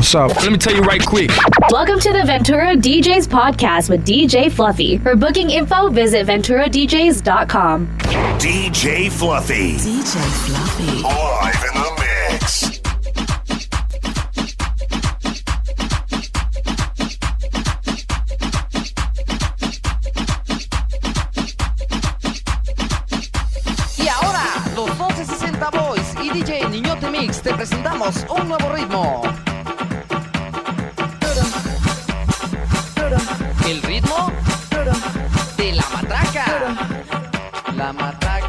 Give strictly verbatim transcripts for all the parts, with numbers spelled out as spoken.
What's up? Let me tell you right quick. Welcome to the Ventura D J's podcast with D J Fluffy. For booking info, visit ventura d j's dot com. D J Fluffy. D J Fluffy. Live in the mix. Boys y D J Niñote Mix te presentamos un nuevo ritmo. El ritmo de la matraca. La matraca.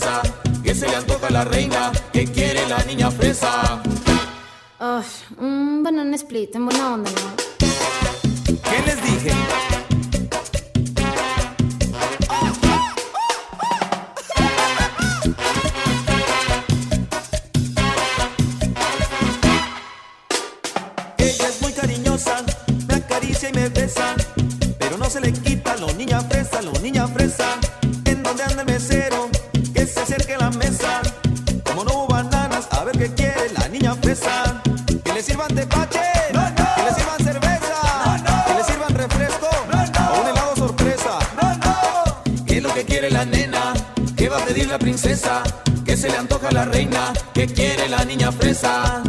despensa, que se le antoja a la reina, que quiere la niña fresa. Oh, un banana split, en buena onda, ¿no? ¿Qué les dije? Ella es muy cariñosa, me acaricia y me besa, pero no se le quita lo niña fresa, lo niña fresa. ¿En dónde anda el mesero? Que se acerque a la mesa, como no hubo bananas, a ver qué quiere la niña fresa. Que le sirvan tepache, no, no. Que le sirvan cerveza, no, no. Que le sirvan refresco, no, no. O un helado sorpresa, no, no. ¿Qué es lo que quiere la nena? ¿Qué va a pedir la princesa? ¿Qué se le antoja a la reina? ¿Qué quiere la niña fresa?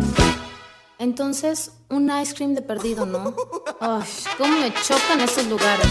Entonces, un ice cream de perdido, ¿no? Ay, cómo me chocan esos lugares.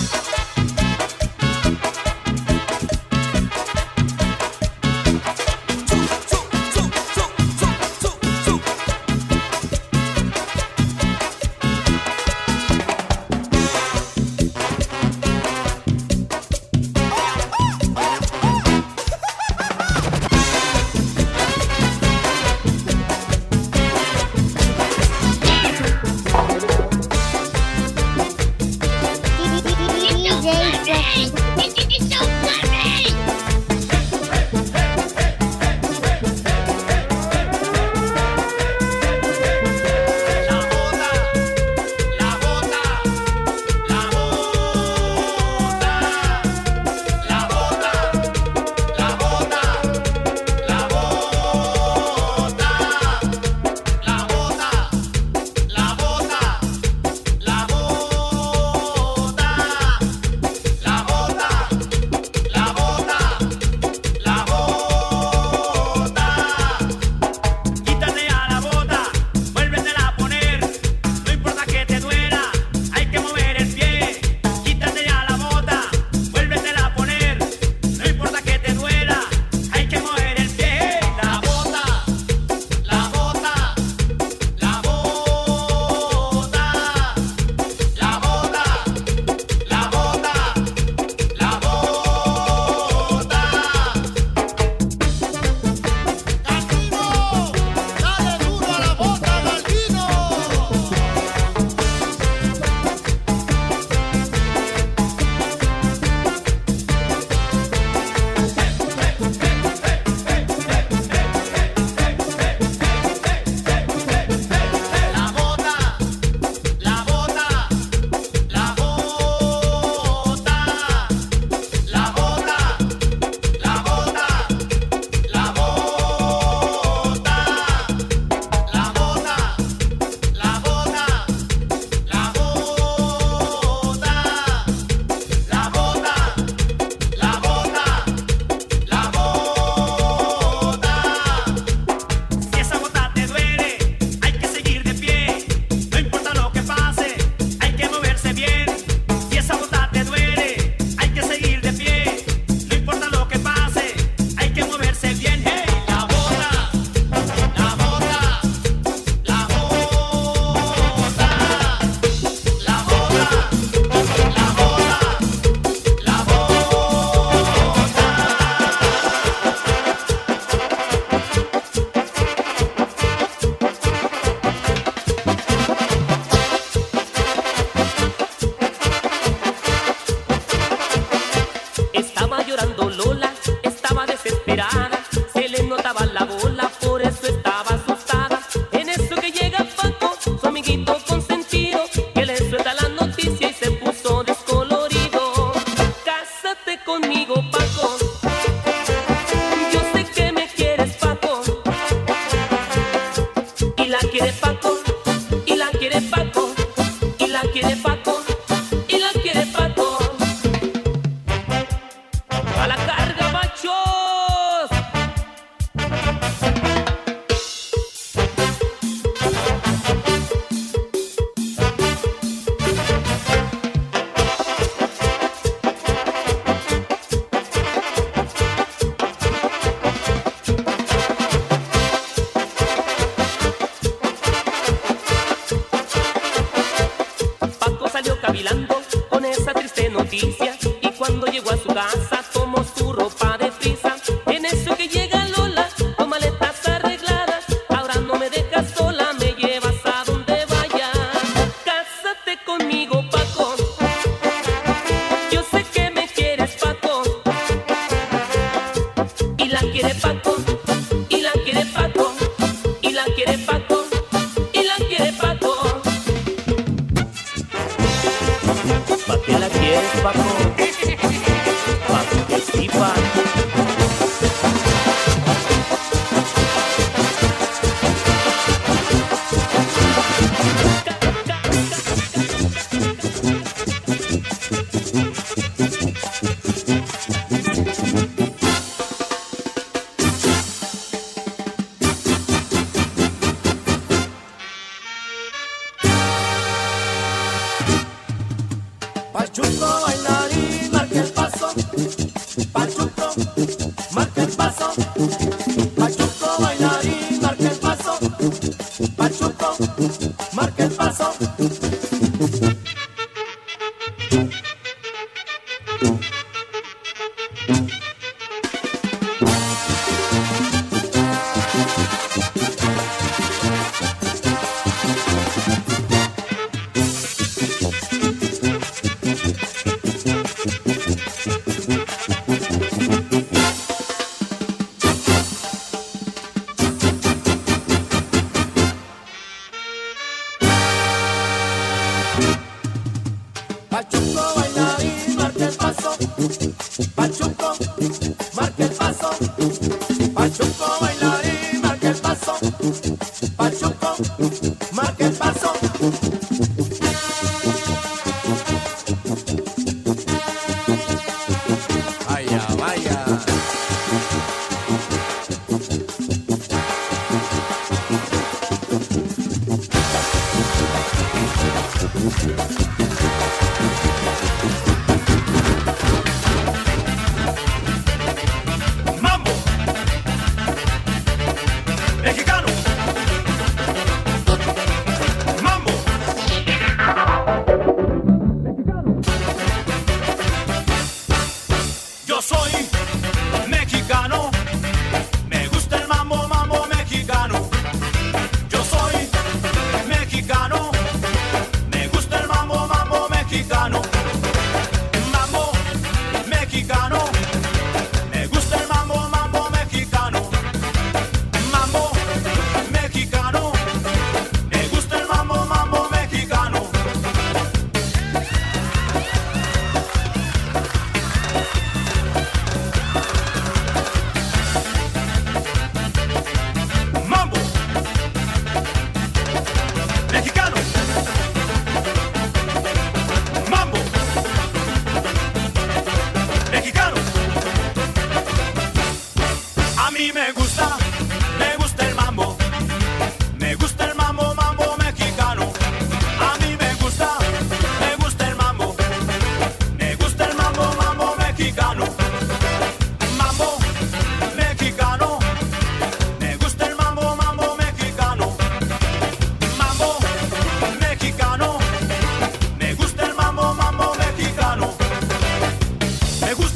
Me gusta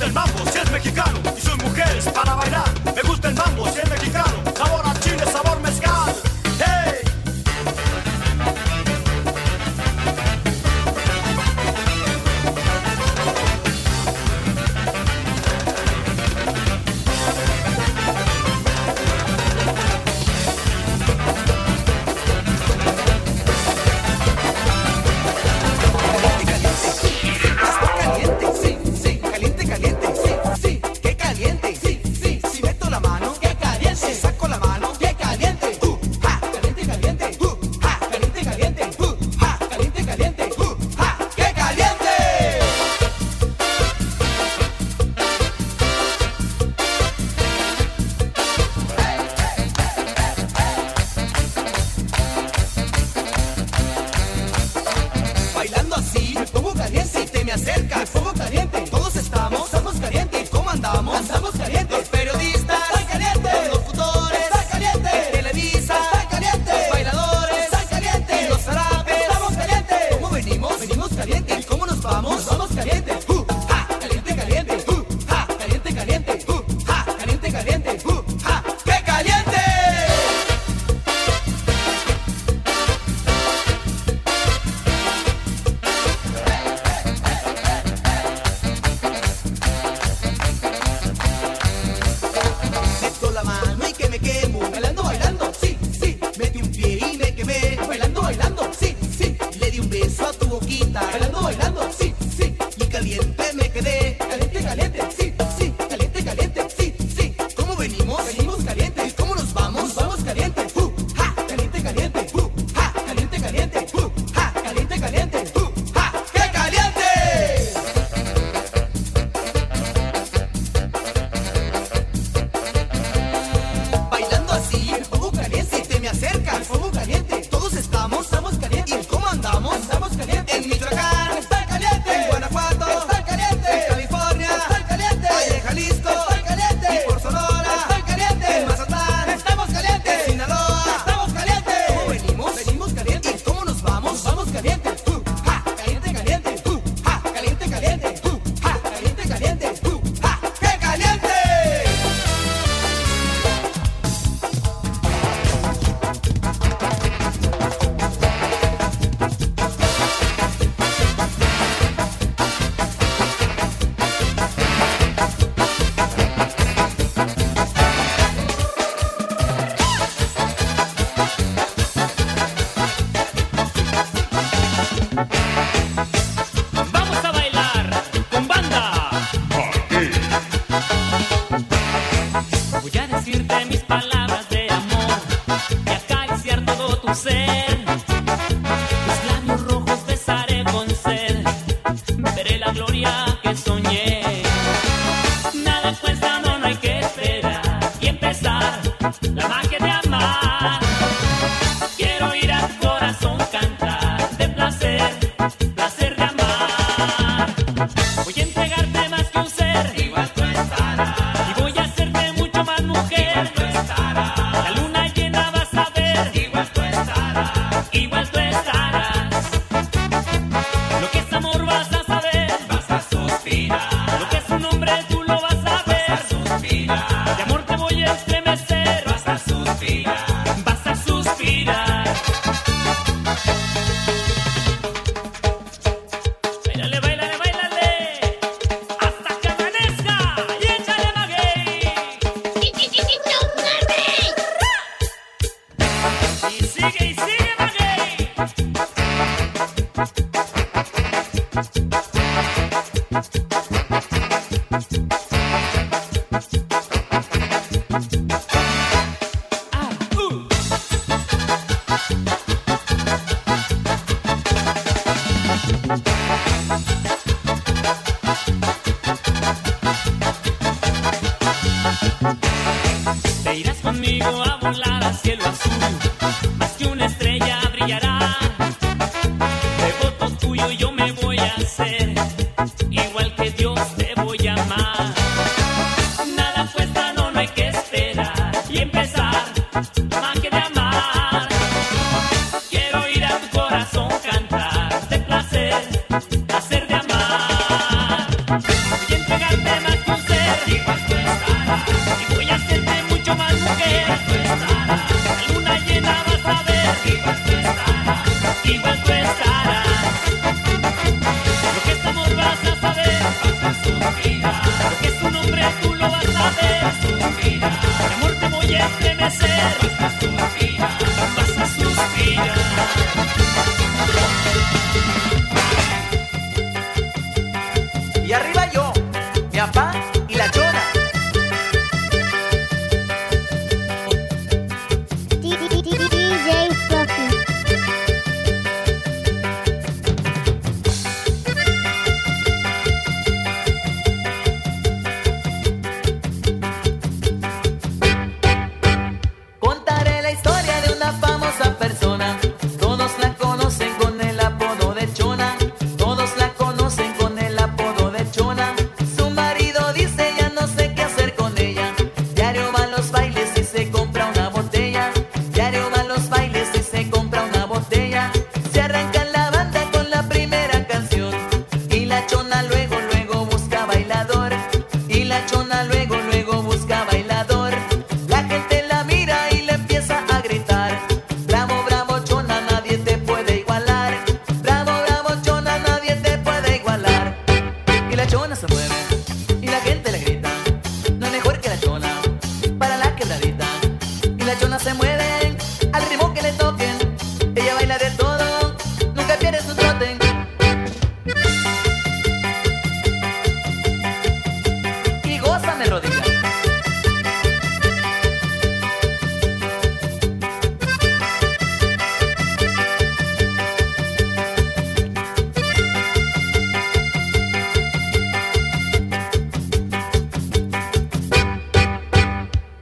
el mambo si es mexicano y soy mujer para bailar. Me gusta el mambo si es mexicano.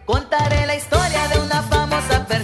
Contaré la historia de una famosa persona.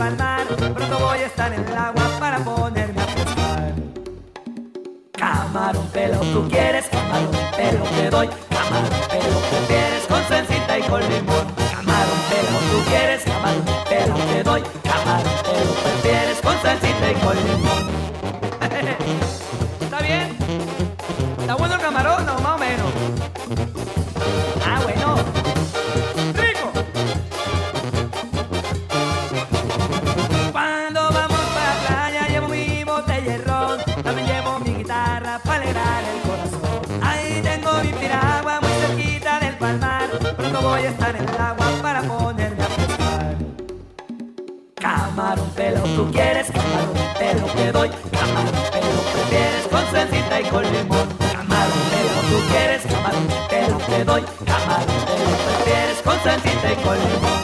para el mar. Pronto voy a estar en el agua para ponerme a pescar. Camarón pelo, tú quieres, camarón pelo te doy. Camarón pelo prefieres con salsita y con limón. Camarón pelo, tú quieres, camarón pelo te doy. Camarón pelo prefieres con salsita y con limón. ¿Está bien? ¿Está bueno el camarón o más o menos? Ah, bueno. Voy a estar en el agua para ponerme a pescar. Camarón pelo, tú quieres, camarón pelo te doy. Camarón pelo prefieres con salsita y con limón. Camarón pelo, tú quieres, camarón pelo te doy. Camarón pelo prefieres con salsita y con limón.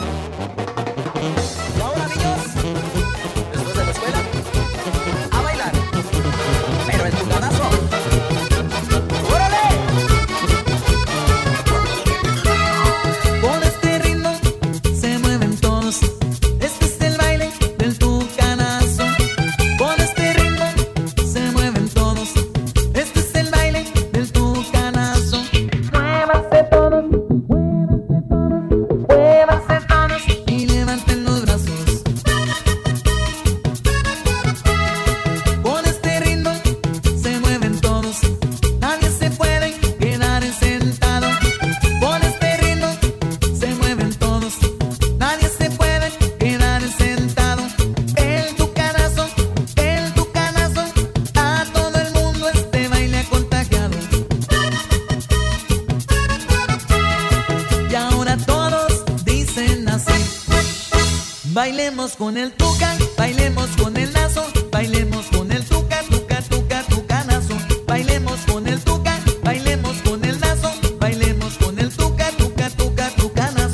Bailemos con el tuca, bailemos con el nazo, bailemos con el tuca, tuca, tuca, tuca, nazo. Bailemos con el tuca, bailemos con el nazo, bailemos con el tuca, tuca, tuca, tuca, nazo.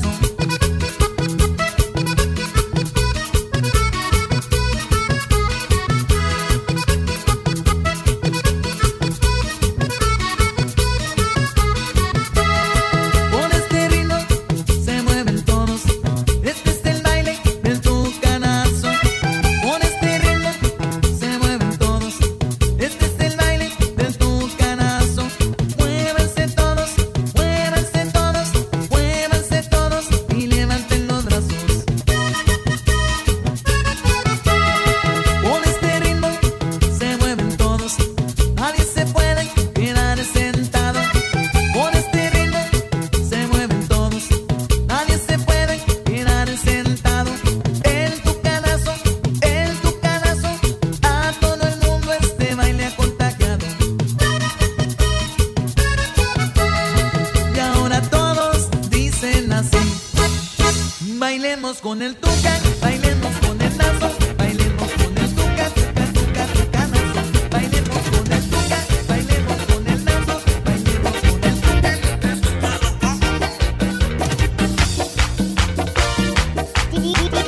¡Interior!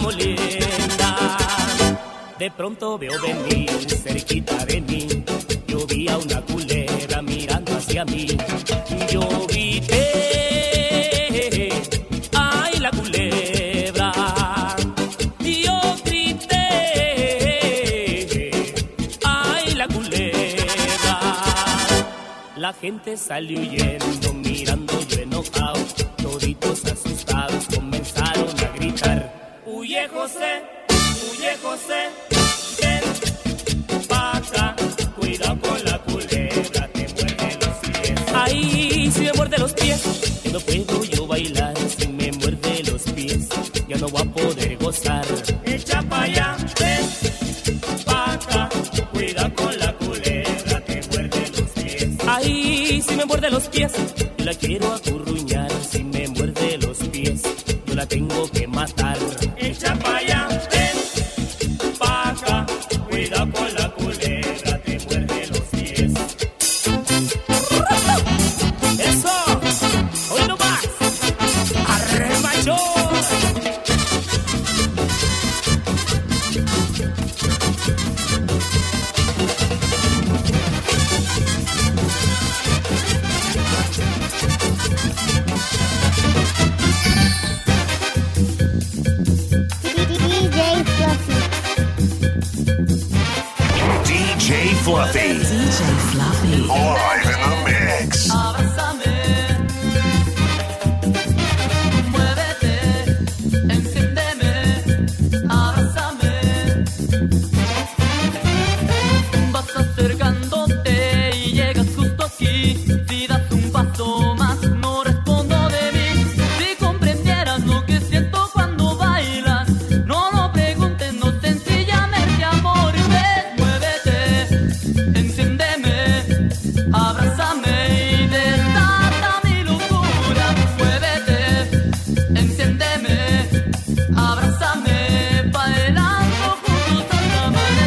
molienda. De pronto veo venir cerquita de mí, yo vi a una culebra mirando hacia mí. Y yo grité, ay la culebra. Y yo grité, ay la culebra. La gente salió huyendo, mirando yo enojado, toditos asustados comenzaron a gritar. Huye José, huye José, ven pa' acá, cuidado con la culebra, te muerde los pies. Ay, si me muerde los pies, ya no puedo yo bailar, si me muerde los pies, ya no voy a poder gozar. Echa pa' allá, ven pa' acá, cuidado con la culebra, te muerde los pies. Ay, si me muerde los pies, yo la quiero acurruñar, si me muerde los pies, yo la tengo que matar. Echa pa' allá, ven pa' acá, cuidado con la culebra, te muerde los pies. ¡Eso! ¡Hoy no más! ¡Arriba yo! D J Fluffy. D J Fluffy. Live in the mix. Abrázame, pa' el algo juntos, Santa María.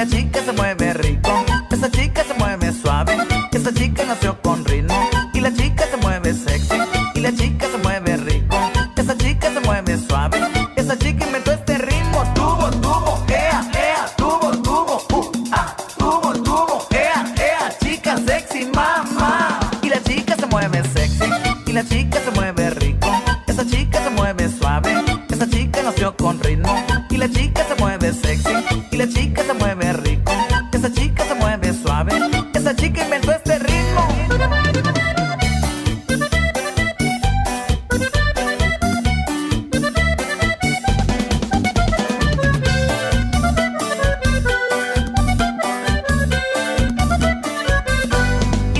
la chica se mueve rico, esa chica se mueve suave, esa chica nació con ritmo, y la chica se mueve sexy, y la chica se mueve rico, esa chica se mueve suave, esa chica inventó este ritmo, tubo, tubo, ea, ea, tubo, tubo, uh, ah, tubo, tubo, ea, ea, chica sexy, mamá, y la chica se mueve sexy, y la chica se mueve rico, esa chica se mueve suave, esa chica nació con ritmo, y la chica se mueve sexy, y la chica se mueve rico, esa chica se mueve suave, esa chica inventó este ritmo. Y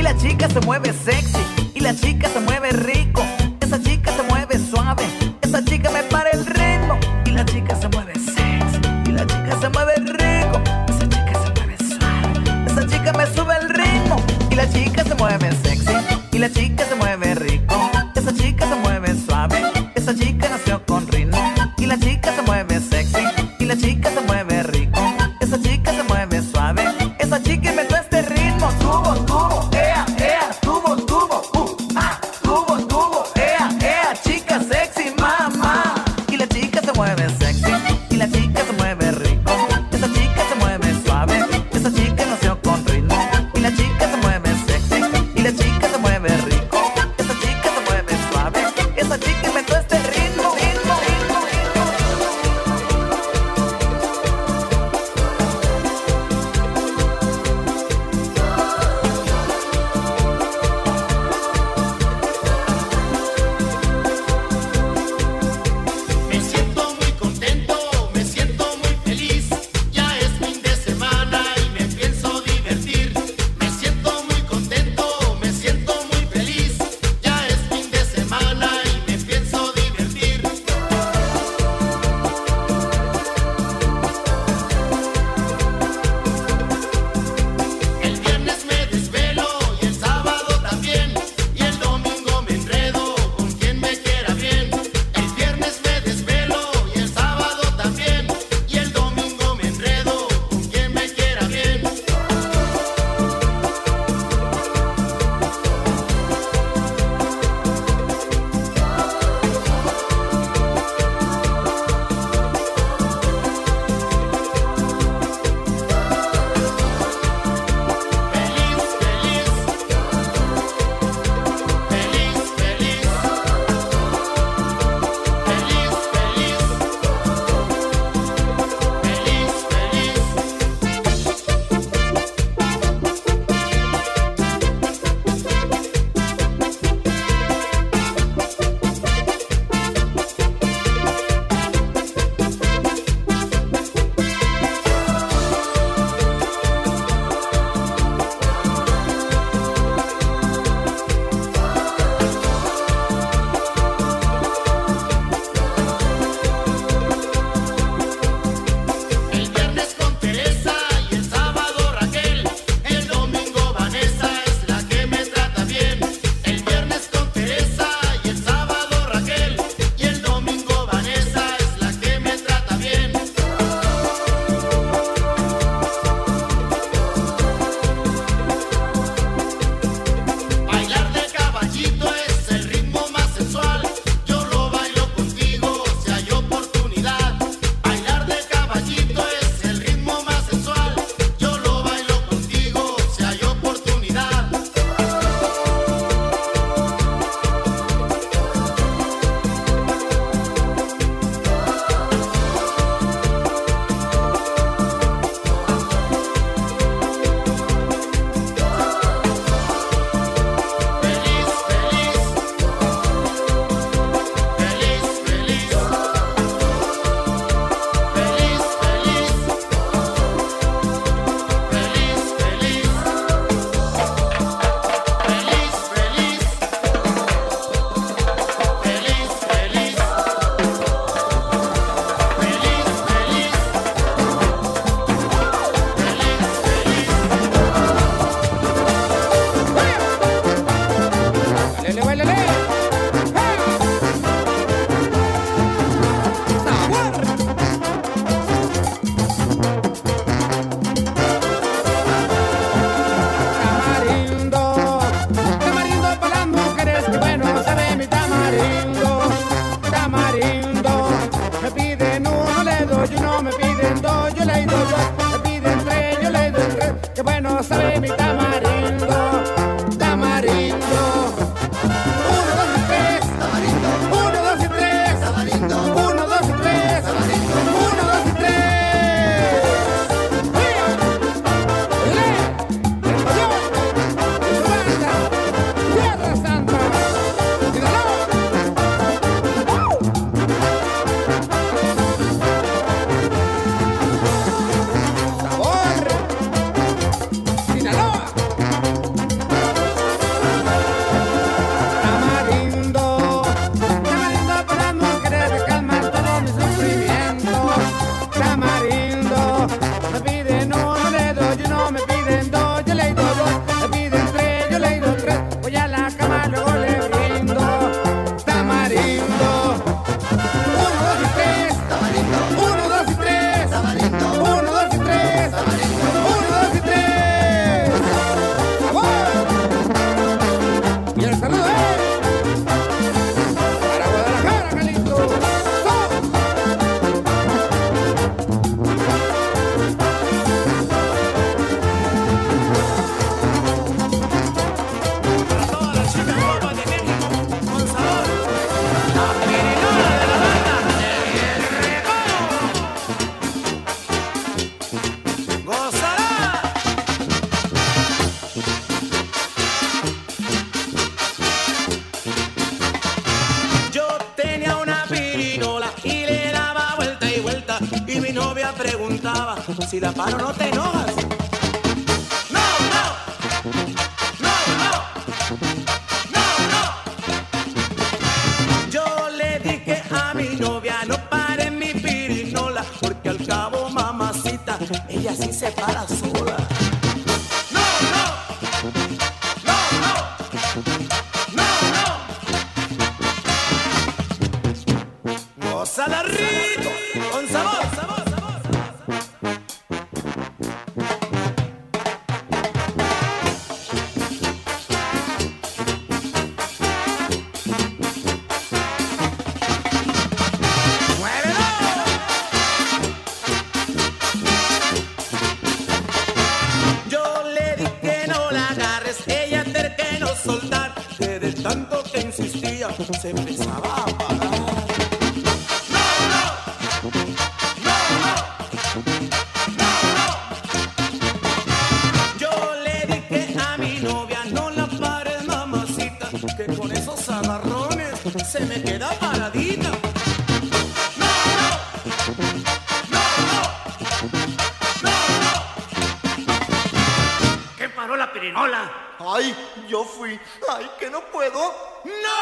la chica se mueve sexy, y la chica se mueve rico, esa chica se mueve suave, esa chica me para el ritmo, y la chica se mueve sexy, y la chica se mueve rico, esa chica se mueve suave, esa chica me sube el ritmo, y la chica se mueve sexy, y la chica se mueve rico, esa chica se mueve suave, esa chica nació con ritmo, y la chica se mueve sexy, y la chica se mueve rico, esa chica se mueve suave, esa chica inventó este ritmo, tubo, tubo, ea, ea, tubo, tubo, uh, ah, tubo, tubo, ea, ea, chica sexy, mamá, y la chica se mueve sexy, y la chica se mueve rico, esa chica se mueve suave, esa chica nació con ritmo, y la chica se mueve sexy, y la chica se mueve rico, esa chica se mueve suave, esa chica inventó este ritmo, ritmo, ritmo, ritmo. si la paro no te enojas. No, no, no, no, no, no. Yo le dije a mi novia, no pare mi pirinola, porque al cabo mamacita, ella sí se para sola. Se empezaba a parar. No, no, no, no, no, no. Yo le dije a mi novia, no la pares, mamacita, que con esos agarrones se me queda paradita. No, no, no, no, no, no. ¿Quién paró la pirinola? Ay, yo fui. Ay, que no puedo. No.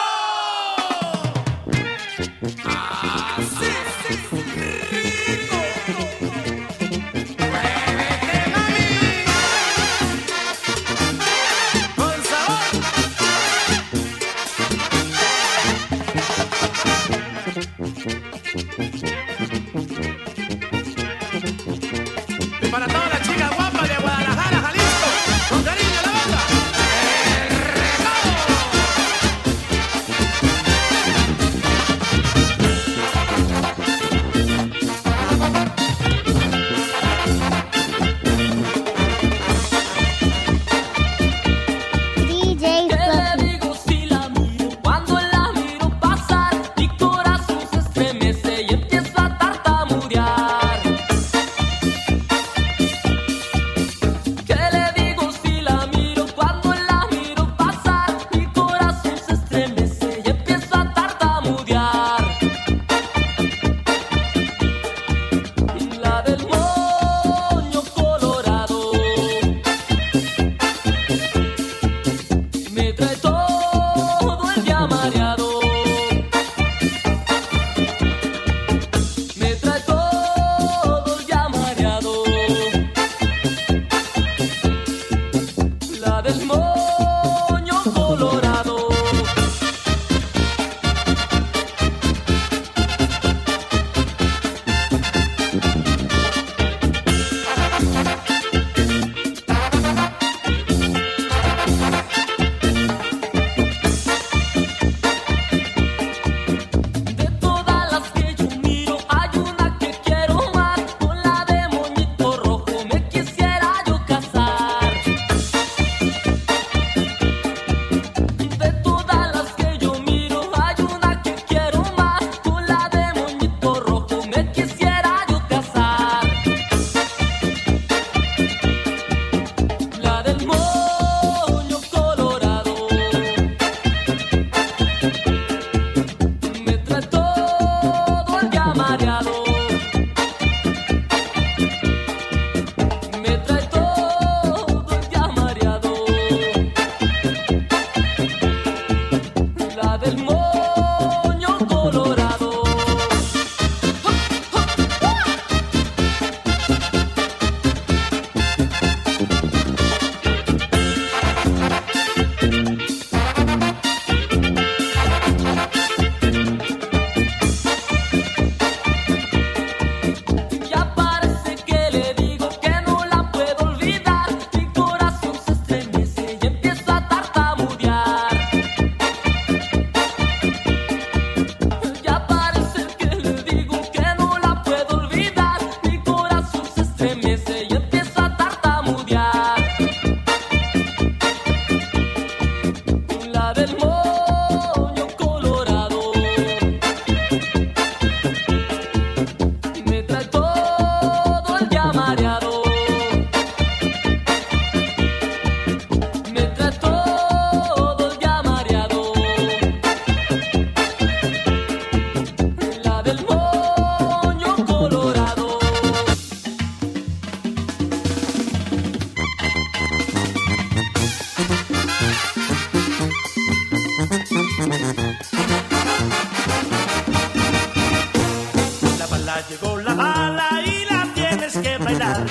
ya llegó la bala y la tienes que bailar,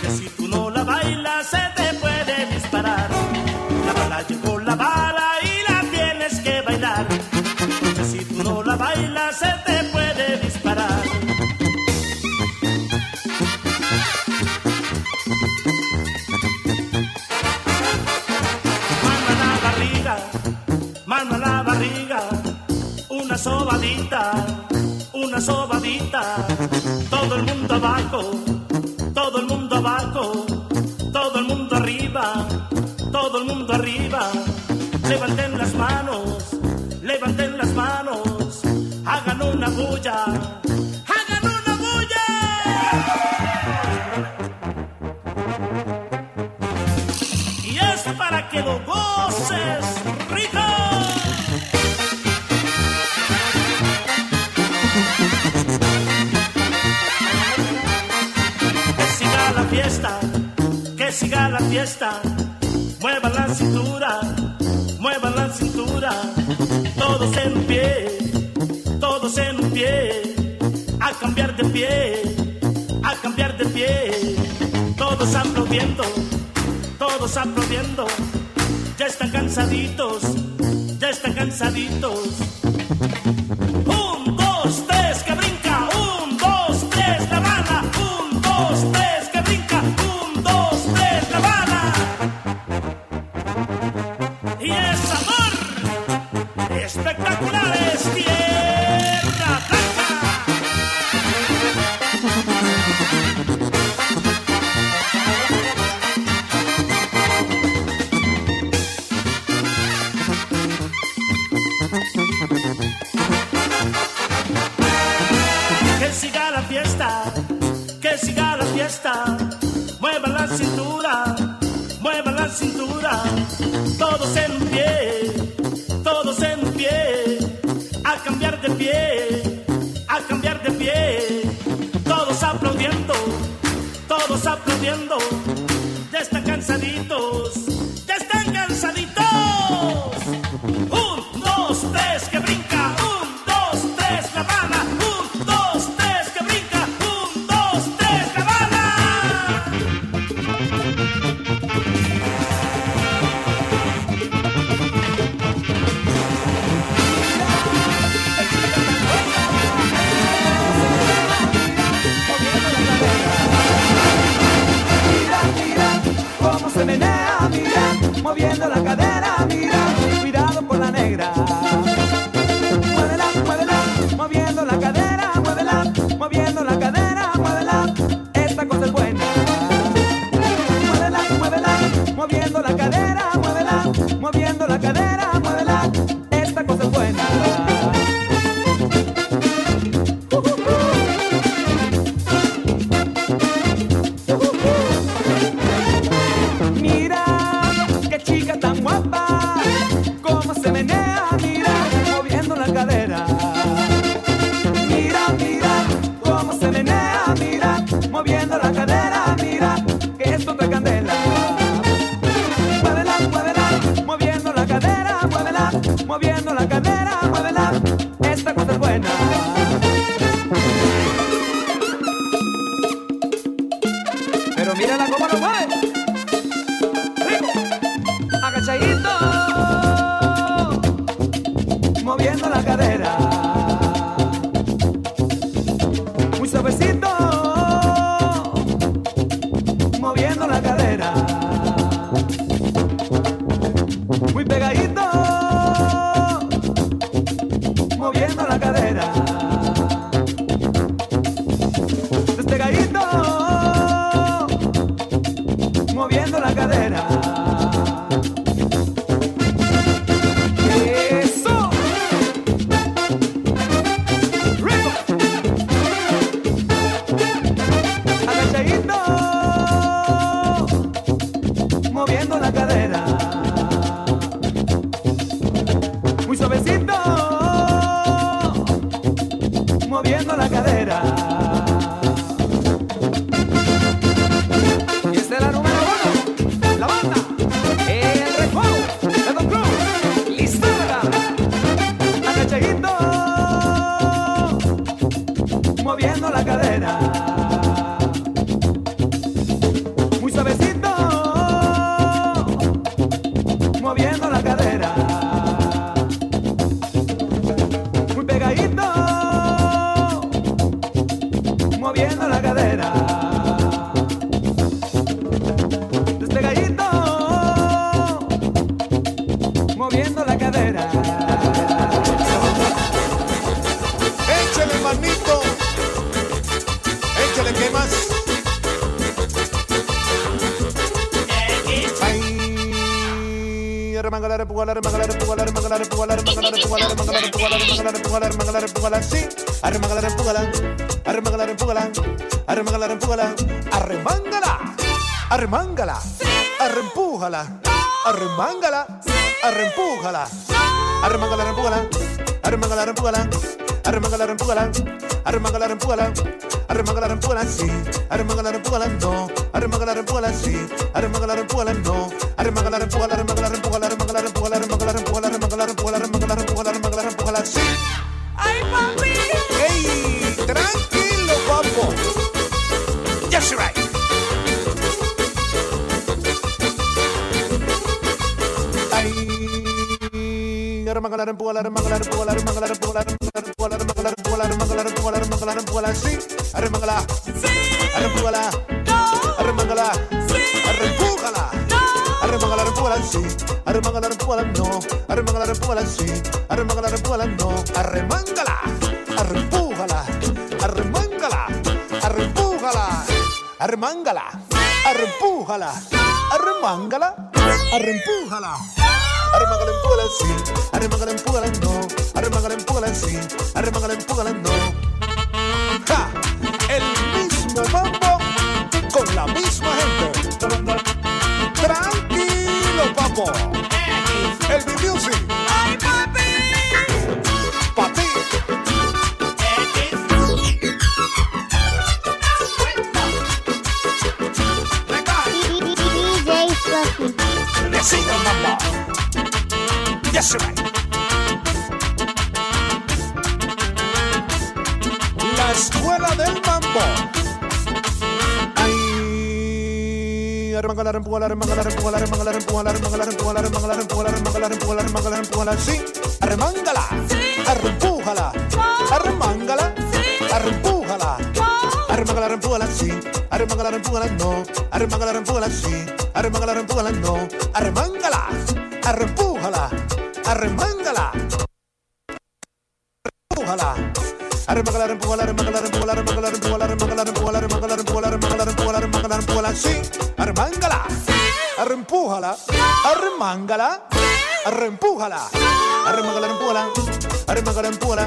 que si tú no la bailas se te puede disparar. La bala llegó, la bala y la tienes que bailar, que si tú no la bailas se te puede disparar. Mano a la barriga, mano a la barriga, una sobadita, una sobadita, todo el mundo abajo, todo el mundo abajo, todo el mundo arriba, todo el mundo arriba, levanten las manos, levanten las manos, hagan una bulla, hagan una bulla, y es para que lo goces rico. Fiesta, que siga la fiesta, muevan la cintura, muevan la cintura, todos en un pie, todos en un pie, a cambiar de pie, a cambiar de pie, todos aplaudiendo, todos aplaudiendo, ya están cansaditos, ya están cansaditos. Un, dos, tres, que brinca, un, dos, tres, la bala, un, dos, tres. moviendo la cadera. Muy suavecito, moviendo la cadera. Muy pegadito, moviendo la cadera. Despegadito, moviendo la cadera. Échale, manito. Échale, ¿qué más? Arremángala, empújala, arremángala, empújala, arremángala, empújala, sí, arremángala, empújala, no, arremángala, empújala, sí, arremángala, empújala, no, arremángala, empújala, arremángala, empújala, arremángala, empújala, arremángala, empújala, arremángala, empújala, arremángala, empújala, arremángala, empújala, sí. ¡Ay, papi! ¡Ey! ¡Tranquilo, guapo! Yes, you're right. Arremángala, empújala, arremángala, empújala, arremángala, empújala. Sí, arremángala, sí, arrempújala, no, arremángala, sí, arrempújala, no, arremángala, arrempújala, sí, arremángala, arrempújala, no, arremángala, arrempújala, sí, arremángala, arrempújala, no, arremángala, arrempújala, arremángala, arrempújala, arremángala, arrempújala, arremángala, arrempújala, arremángala, empújala, sí, arremángala, empújala, no, arremángala, empújala, sí, arremángala, empújala, no. Ja, el mismo mambo con la misma gente. Tranquilo, papo. El B-Music. ¡Ay, papi! ¡Papi! D J Fluffy. Le sigue el mambo. Yes, you're right. Escuela del mambo. Ay, arremángala, arremángala, arremángala, arremángala, arremángala, arremángala, arremángala, arremángala, arremángala, sí, arremángala, arrempújala, arremángala, arrempújala, arremángala, arrempújala, sí, arremángala, arrempújala, no, arremángala, arrempújala, sí, arremángala, arrempújala, no, arremángala, arrempújala, arremángala, arrempújala. Arremángala, arrempújala, arremángala, arrempújala, arremángala, arrempújala, arrempújala, arremángala, arrempújala, arremángala, arrempújala, arremángala, arrempújala, sí, arremángala, arrempújala, arremángala, arrempújala, arremángala, arrempújala, arremángala, arrempújala,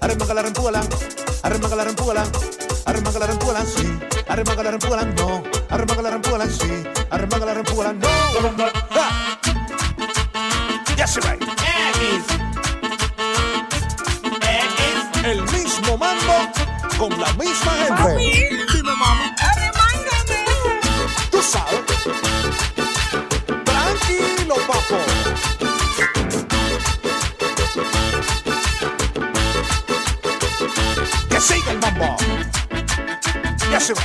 arremángala, arrempújala, arremángala, arrempújala, arremángala, arrempújala, sí, arremángala, arrempújala, no, arremángala, arrempújala, sí, arremángala, arrempújala, no. Yes, you're right. El mismo mambo con la misma gente. Mami, dime, mami. Arremángame. Tú sabes. Tranquilo, papo. Que siga el mambo. Ya se ve.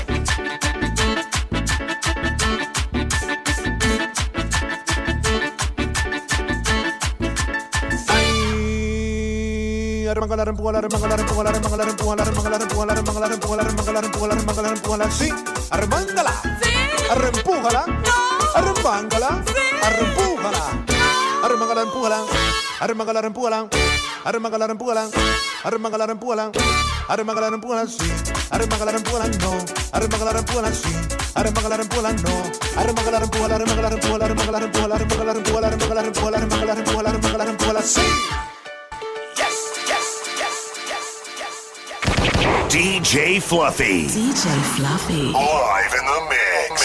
Arremángala, arrempújala, arremángala, arrempújala, arremángala, arrempújala, arremángala, arrempújala, arremángala, arrempújala, arrempújala, arrempújala, arrempújala, sí, arremángala, arrempújala, arremángala, arrempújala, arremángala, empújala, arremángala, arrempújala, arremángala, arrempújala, arremángala, arrempújala, arremángala, arrempújala, sí, arremángala, arrempújala, no, arremángala, arrempújala, sí, arremángala, arrempújala, no, arremángala, arrempújala, arremángala, arrempújala, arremángala, arrempújala, arremángala, arrempújala, arremángala, arrempújala, arremángala, arrempújala, arremángala, arrempújala, sí. D J Fluffy. D J Fluffy. Live in the mix. Mix,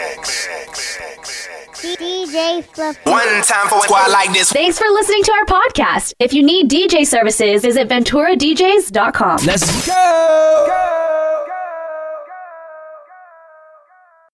mix, mix, mix, mix. D J Fluffy. One time for a squad like this. Thanks for listening to our podcast. If you need D J services, visit Ventura D J's dot com. Let's go. go.